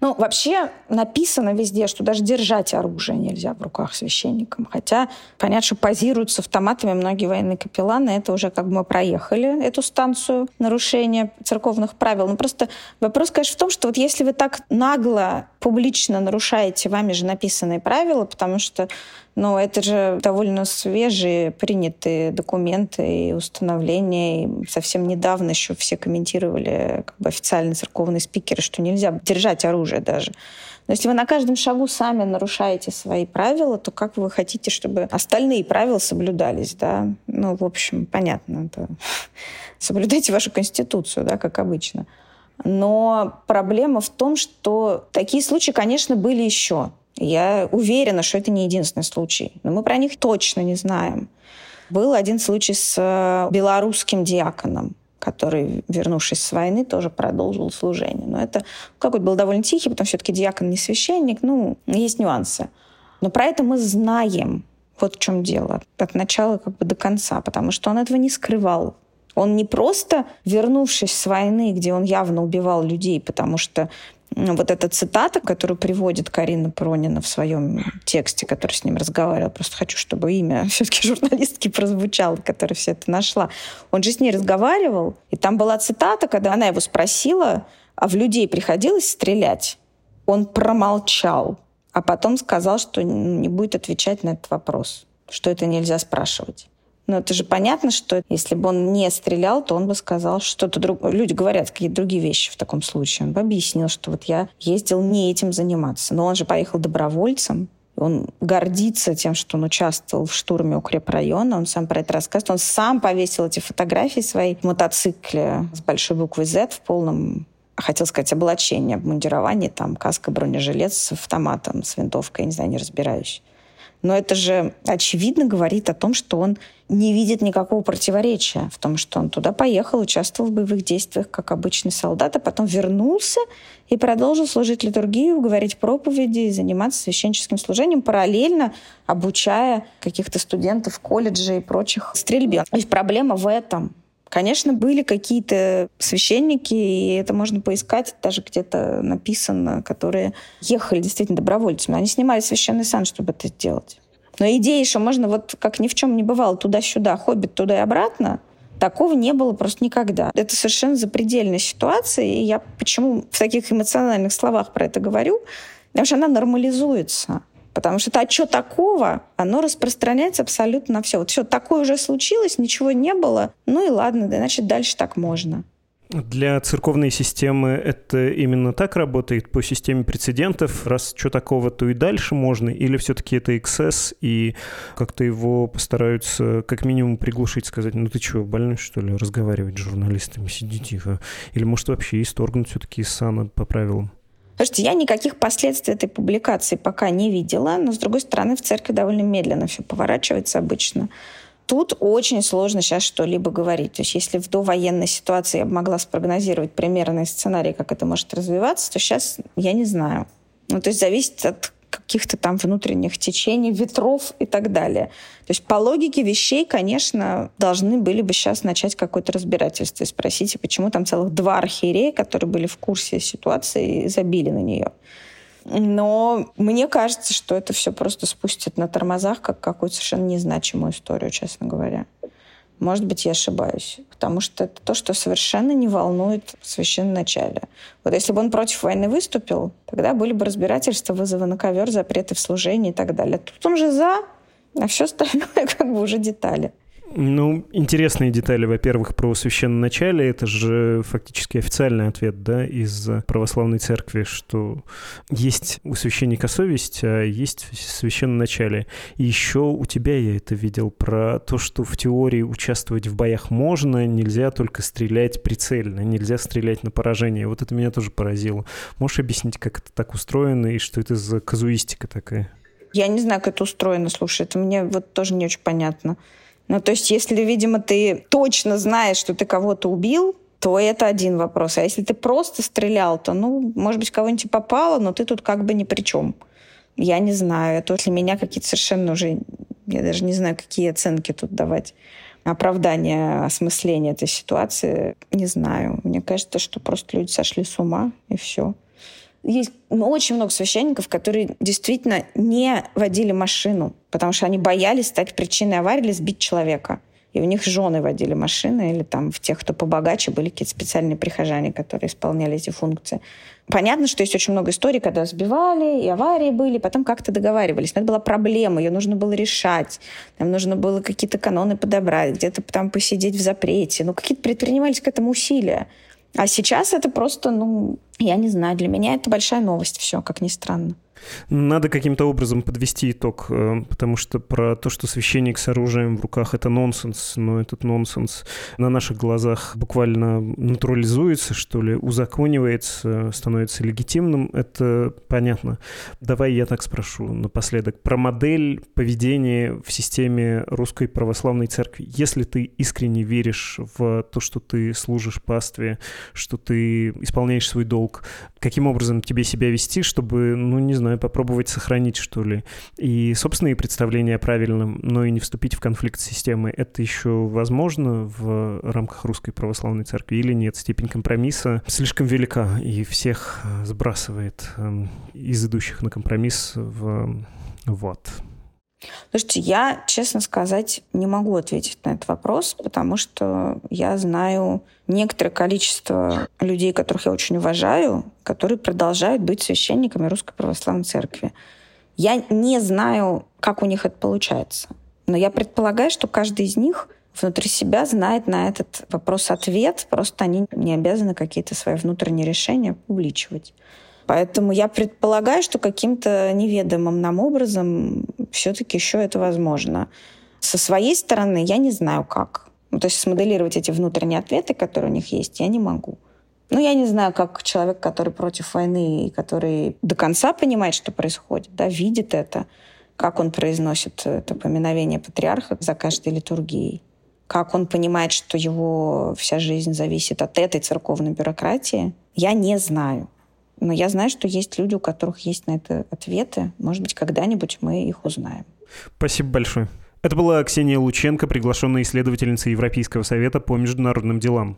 Ну, вообще написано везде, что даже держать оружие нельзя в руках священникам. Хотя, понятно, что позируют с автоматами многие военные капелланы. Это уже как бы мы проехали эту станцию нарушения церковных правил. Но просто вопрос, конечно, в том, что вот если вы так нагло, публично нарушаете вами же написанные правила, потому что но это же довольно свежие принятые документы и установления. И совсем недавно еще все комментировали, как бы официальные церковные спикеры, что нельзя держать оружие даже. Но если вы на каждом шагу сами нарушаете свои правила, то как вы хотите, чтобы остальные правила соблюдались, да? Ну, в общем, понятно. Да. Соблюдайте вашу конституцию, да, как обычно. Но проблема в том, что такие случаи, конечно, были еще. Я уверена, что это не единственный случай. Но мы про них точно не знаем. Был один случай с белорусским диаконом, который, вернувшись с войны, тоже продолжил служение. Но это какой-то был довольно тихий, потому что все-таки диакон не священник. Ну, есть нюансы. Но про это мы знаем. Вот в чем дело. От начала как бы до конца. Потому что он этого не скрывал. Он не просто, вернувшись с войны, где он явно убивал людей, потому что вот эта цитата, которую приводит Карина Пронина в своем тексте, который с ним разговаривал, просто хочу, чтобы имя все-таки журналистки прозвучало, которая все это нашла. Он же с ней разговаривал, и там была цитата, когда она его спросила, а в людей приходилось стрелять? Он промолчал, а потом сказал, что не будет отвечать на этот вопрос, что это нельзя спрашивать. Но это же понятно, что если бы он не стрелял, то он бы сказал что-то другое. Люди говорят какие-то другие вещи в таком случае. Он бы объяснил, что вот я ездил не этим заниматься. Но он же поехал добровольцем. Он гордится тем, что он участвовал в штурме укрепрайона. Он сам про это рассказывает. Он сам повесил эти фотографии своей в мотоцикле с большой буквы «Зет» в полном, хотел сказать, облачении, обмундировании. Там каска, бронежилет с автоматом, с винтовкой, я не знаю, не разбираюсь. Но это же очевидно говорит о том, что он не видит никакого противоречия в том, что он туда поехал, участвовал в боевых действиях, как обычный солдат, а потом вернулся и продолжил служить литургию, говорить проповеди и заниматься священническим служением, параллельно обучая каких-то студентов колледжа и прочих стрельбе. То есть проблема в этом. Конечно, были какие-то священники, и это можно поискать, даже где-то написано, которые ехали действительно добровольцами. Они снимали священный сан, чтобы это сделать. Но идея, что можно вот как ни в чем не бывало, туда-сюда, хоббит туда и обратно, такого не было просто никогда. Это совершенно запредельная ситуация, и я почему в таких эмоциональных словах про это говорю? Потому что она нормализуется. Потому что это «а что такого?» оно распространяется абсолютно на все. Вот все, такое уже случилось, ничего не было, ну и ладно, значит, дальше так можно. Для церковной системы это именно так работает? По системе прецедентов, раз что такого, то и дальше можно? Или все-таки это эксцесс, и как-то его постараются как минимум приглушить, сказать, ну ты что, больной, что ли, разговаривать с журналистами, сиди тихо? Или, может, вообще исторгнуть все-таки из сана по правилам? Слушайте, я никаких последствий этой публикации пока не видела, но, с другой стороны, в церкви довольно медленно все поворачивается обычно. Тут очень сложно сейчас что-либо говорить. То есть если в довоенной ситуации я могла спрогнозировать примерный сценарий, как это может развиваться, то сейчас я не знаю. Ну, то есть зависит от каких-то там внутренних течений, ветров и так далее. То есть по логике вещей, конечно, должны были бы сейчас начать какое-то разбирательство и спросить, почему там целых два архиерея, которые были в курсе ситуации, забили на нее. Но мне кажется, что это все просто спустит на тормозах как какую-то совершенно незначимую историю, честно говоря. Может быть, я ошибаюсь, потому что это то, что совершенно не волнует священноначалие. Вот если бы он против войны выступил, тогда были бы разбирательства, вызовы на ковер, запреты в служении и так далее. Тут он же за, а все остальное как бы уже детали. Ну, интересные детали, во-первых, про священноначалие. Это же фактически официальный ответ, да, из православной церкви, что есть у священника совесть, а есть священноначалие. И еще у тебя я это видел про то, что в теории участвовать в боях можно, нельзя только стрелять прицельно, нельзя стрелять на поражение. Вот это меня тоже поразило. Можешь объяснить, как это так устроено и что это за казуистика такая? Я не знаю, как это устроено, слушай, это мне вот тоже не очень понятно. Ну, то есть, если, видимо, ты точно знаешь, что ты кого-то убил, то это один вопрос. А если ты просто стрелял, то, ну, может быть, кого-нибудь попало, но ты тут как бы ни при чем. Я не знаю. Это для меня какие-то совершенно уже... Я даже не знаю, какие оценки тут давать. Оправдание, осмысление этой ситуации. Не знаю. Мне кажется, что просто люди сошли с ума, и все. Есть очень много священников, которые действительно не водили машину, потому что они боялись стать причиной аварии или сбить человека. И у них жены водили машины, или там в тех, кто побогаче, были какие-то специальные прихожане, которые исполняли эти функции. Понятно, что есть очень много историй, когда сбивали, и аварии были, и потом как-то договаривались. Но это была проблема, ее нужно было решать. Нам нужно было какие-то каноны подобрать, где-то там посидеть в запрете. Ну, какие-то предпринимались к этому усилия. А сейчас это просто, ну, я не знаю, для меня это большая новость, все, как ни странно. Надо каким-то образом подвести итог, потому что про то, что священник с оружием в руках — это нонсенс, но этот нонсенс на наших глазах буквально натурализуется, что ли, узаконивается, становится легитимным, это понятно. Давай я так спрошу напоследок про модель поведения в системе Русской Православной Церкви. Если ты искренне веришь в то, что ты служишь пастве, что ты исполняешь свой долг, каким образом тебе себя вести, чтобы, ну, не знаю, попробовать сохранить, что ли, и собственные представления о правильном, но и не вступить в конфликт с системой. Это еще возможно в рамках Русской Православной Церкви или нет? Степень компромисса слишком велика и всех сбрасывает из идущих на компромисс в вот. Слушайте, я, честно сказать, не могу ответить на этот вопрос, потому что я знаю некоторое количество людей, которых я очень уважаю, которые продолжают быть священниками Русской Православной Церкви. Я не знаю, как у них это получается, но я предполагаю, что каждый из них внутри себя знает на этот вопрос ответ, просто они не обязаны какие-то свои внутренние решения публичивать. Поэтому я предполагаю, что каким-то неведомым нам образом все-таки еще это возможно. Со своей стороны я не знаю, как. Ну, то есть смоделировать эти внутренние ответы, которые у них есть, я не могу. Ну, я не знаю, как человек, который против войны и который до конца понимает, что происходит, да, видит это, как он произносит это поминовение патриарха за каждой литургией, как он понимает, что его вся жизнь зависит от этой церковной бюрократии, я не знаю. Но я знаю, что есть люди, у которых есть на это ответы. Может быть, когда-нибудь мы их узнаем. Спасибо большое. Это была Ксения Лученко, приглашенная исследовательница Европейского совета по международным делам.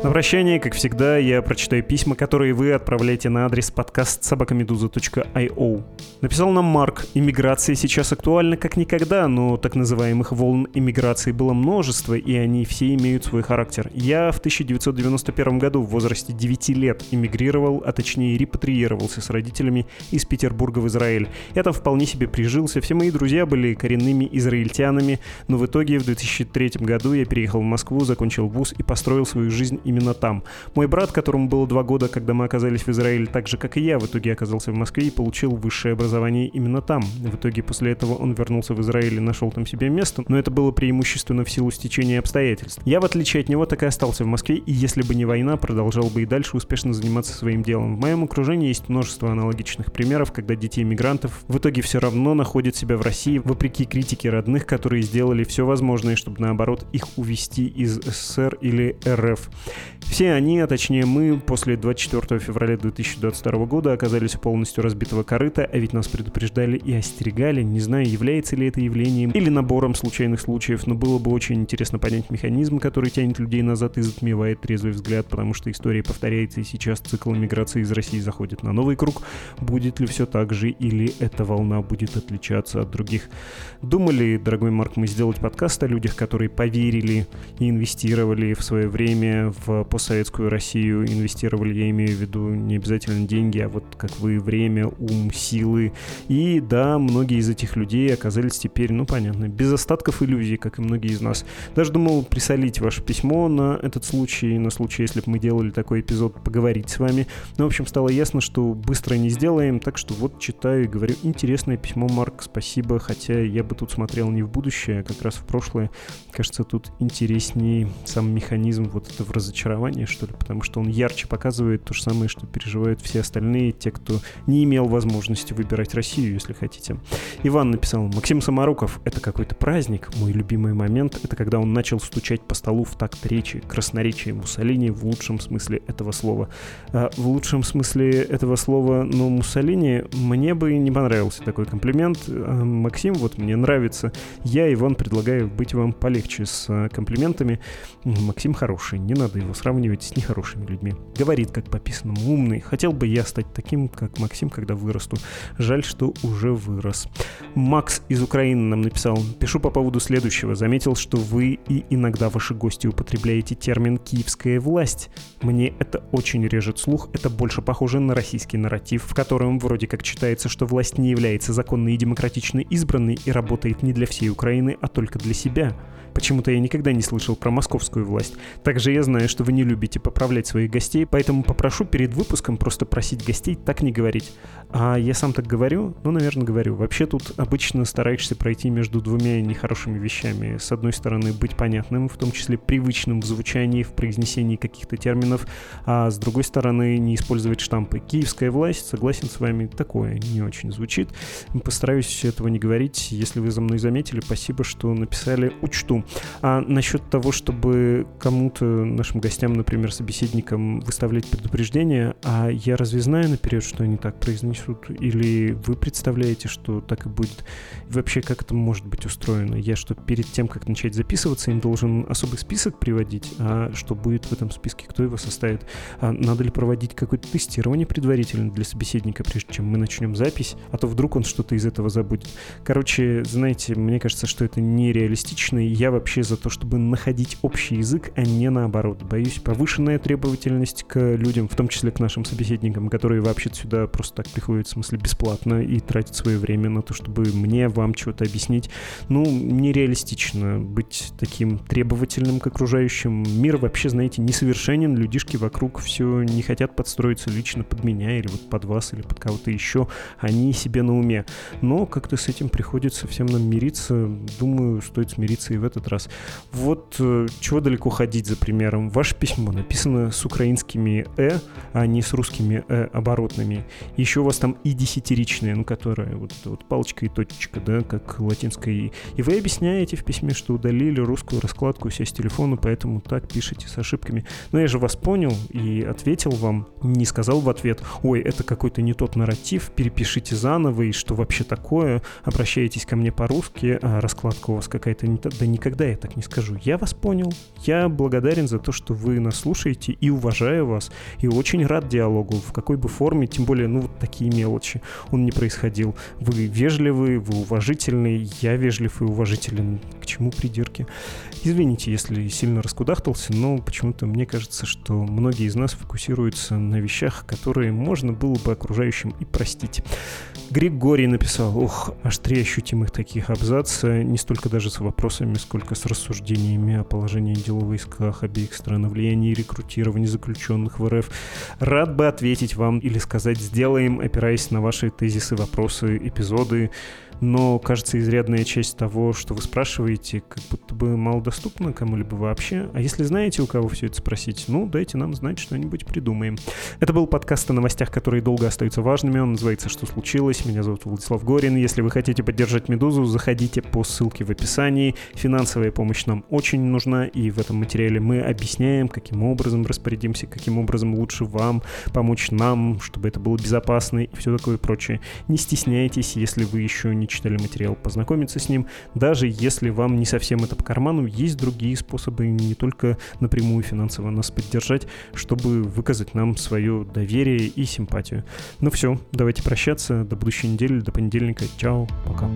На прощание, как всегда, я прочитаю письма, которые вы отправляете на адрес подкаст собака медуза точка ай о. Написал нам Марк. Иммиграция сейчас актуальна как никогда, но так называемых волн иммиграции было множество, и они все имеют свой характер. Я в тысяча девятьсот девяносто первом году в возрасте девяти лет иммигрировал, а точнее репатриировался с родителями из Петербурга в Израиль. Я там вполне себе прижился, все мои друзья были коренными израильтянами, но в итоге в две тысячи третьем году я переехал в Москву, закончил вуз и построил свою жизнь именно Именно там. Мой брат, которому было два года, когда мы оказались в Израиле, так же, как и я, в итоге оказался в Москве и получил высшее образование именно там. В итоге после этого он вернулся в Израиль и нашел там себе место, но это было преимущественно в силу стечения обстоятельств. Я, в отличие от него, так и остался в Москве, и если бы не война, продолжал бы и дальше успешно заниматься своим делом. В моем окружении есть множество аналогичных примеров, когда дети иммигрантов в итоге все равно находят себя в России, вопреки критике родных, которые сделали все возможное, чтобы, наоборот, их увезти из СССР или РФ. Все они, а точнее мы, после двадцать четвёртого февраля две тысячи двадцать второго года оказались у полностью разбитого корыта, а ведь нас предупреждали и остерегали, не знаю, является ли это явлением или набором случайных случаев, но было бы очень интересно понять механизм, который тянет людей назад и затмевает трезвый взгляд, потому что история повторяется, и сейчас цикл миграции из России заходит на новый круг. Будет ли все так же, или эта волна будет отличаться от других? Думали, дорогой Марк, мы сделать подкаст о людях, которые поверили и инвестировали в свое время в постсоветскую Россию, инвестировали, я имею в виду, не обязательно деньги, а вот как вы, время, ум, силы. И да, многие из этих людей оказались теперь, ну понятно, без остатков иллюзий, как и многие из нас. Даже думал присолить ваше письмо на этот случай, на случай, если бы мы делали такой эпизод, поговорить с вами. Но, в общем, стало ясно, что быстро не сделаем, так что вот читаю и говорю: интересное письмо, Марк, спасибо, хотя я бы тут смотрел не в будущее, а как раз в прошлое. Кажется, тут интереснее сам механизм вот этого разочарование, что ли, потому что он ярче показывает то же самое, что переживают все остальные, те, кто не имел возможности выбирать Россию, если хотите. Иван написал: Максим Самаруков, это какой-то праздник. Мой любимый момент — это когда он начал стучать по столу в такт речи, красноречие Муссолини в лучшем смысле этого слова. А в лучшем смысле этого слова, но Муссолини мне бы не понравился такой комплимент. А Максим, вот мне нравится. Я, Иван, предлагаю быть вам полегче с комплиментами. Максим хороший, не надо его сравнивать с нехорошими людьми. Говорит, как пописанному, умный. Хотел бы я стать таким, как Максим, когда вырасту. Жаль, что уже вырос. Макс из Украины нам написал: пишу по поводу следующего. Заметил, что вы и иногда ваши гости употребляете термин «киевская власть». Мне это очень режет слух. Это больше похоже на российский нарратив, в котором вроде как читается, что власть не является законной и демократично избранной и работает не для всей Украины, а только для себя. Почему-то я никогда не слышал про московскую власть. Также я знаю, что вы не любите поправлять своих гостей, поэтому попрошу перед выпуском просто просить гостей так не говорить. А я сам так говорю? Ну, наверное, говорю. Вообще тут обычно стараешься пройти между двумя нехорошими вещами. С одной стороны, быть понятным, в том числе привычным в звучании, в произнесении каких-то терминов, а с другой стороны, не использовать штампы. Киевская власть, согласен с вами, такое не очень звучит. Постараюсь этого не говорить. Если вы за мной заметили, спасибо, что написали, учту. А насчет того, чтобы кому-то, нашим гостям, например, собеседникам, выставлять предупреждения, а я разве знаю наперед, что они так произнесут? Или вы представляете, что так и будет? И вообще, как это может быть устроено? Я что, перед тем, как начать записываться, им должен особый список приводить? А что будет в этом списке? Кто его составит? А надо ли проводить какое-то тестирование предварительно для собеседника, прежде чем мы начнем запись? А то вдруг он что-то из этого забудет. Короче, знаете, мне кажется, что это нереалистично, и я вообще за то, чтобы находить общий язык, а не наоборот. Боюсь, повышенная требовательность к людям, в том числе к нашим собеседникам, которые вообще-то сюда просто так приходят, в смысле, бесплатно, и тратят свое время на то, чтобы мне, вам чего-то объяснить. Ну, нереалистично быть таким требовательным к окружающим. Мир вообще, знаете, несовершенен, людишки вокруг все не хотят подстроиться лично под меня, или вот под вас, или под кого-то еще. Они себе на уме. Но как-то с этим приходится всем нам мириться. Думаю, стоит смириться и в этот этот раз. Вот чего далеко ходить за примером. Ваше письмо написано с украинскими «э», а не с русскими «э» оборотными. Еще у вас там и десятиричные, ну, которые вот, вот палочка и точечка, да, как латинское «и». И вы объясняете в письме, что удалили русскую раскладку у себя с телефона, поэтому так пишете с ошибками. Но я же вас понял и ответил вам, не сказал в ответ: ой, это какой-то не тот нарратив, перепишите заново, и что вообще такое, обращаетесь ко мне по-русски, а раскладка у вас какая-то не та. Да никогда я так не скажу. Я вас понял, я благодарен за то, что вы нас слушаете, и уважаю вас, и очень рад диалогу, в какой бы форме, тем более, ну, вот такие мелочи, он не происходил. Вы вежливы, вы уважительны, я вежлив и уважителен. К чему придирки? Извините, если сильно раскудахтался, но почему-то мне кажется, что многие из нас фокусируются на вещах, которые можно было бы окружающим и простить. Григорий написал: ох, аж три ощутимых таких абзаца, не столько даже с вопросами, сколько с рассуждениями о положении дел в войсках обеих стран, о влиянии и рекрутировании заключенных в РФ. Рад бы ответить вам или сказать «сделаем», опираясь на ваши тезисы, вопросы, эпизоды. Но, кажется, изрядная часть того, что вы спрашиваете, как будто бы малодоступна кому-либо вообще. А если знаете, у кого все это спросить, ну, дайте нам знать, что-нибудь придумаем. Это был подкаст о новостях, которые долго остаются важными. Он называется «Что случилось?». Меня зовут Владислав Горин. Если вы хотите поддержать «Медузу», заходите по ссылке в описании. Финансовая помощь нам очень нужна, и в этом материале мы объясняем, каким образом распорядимся, каким образом лучше вам помочь нам, чтобы это было безопасно и все такое прочее. Не стесняйтесь, если вы еще не читали материал, познакомиться с ним. Даже если вам не совсем это по карману, есть другие способы не только напрямую финансово нас поддержать, чтобы выказать нам свое доверие и симпатию. Ну все, давайте прощаться. До будущей недели, до понедельника. Чао, пока.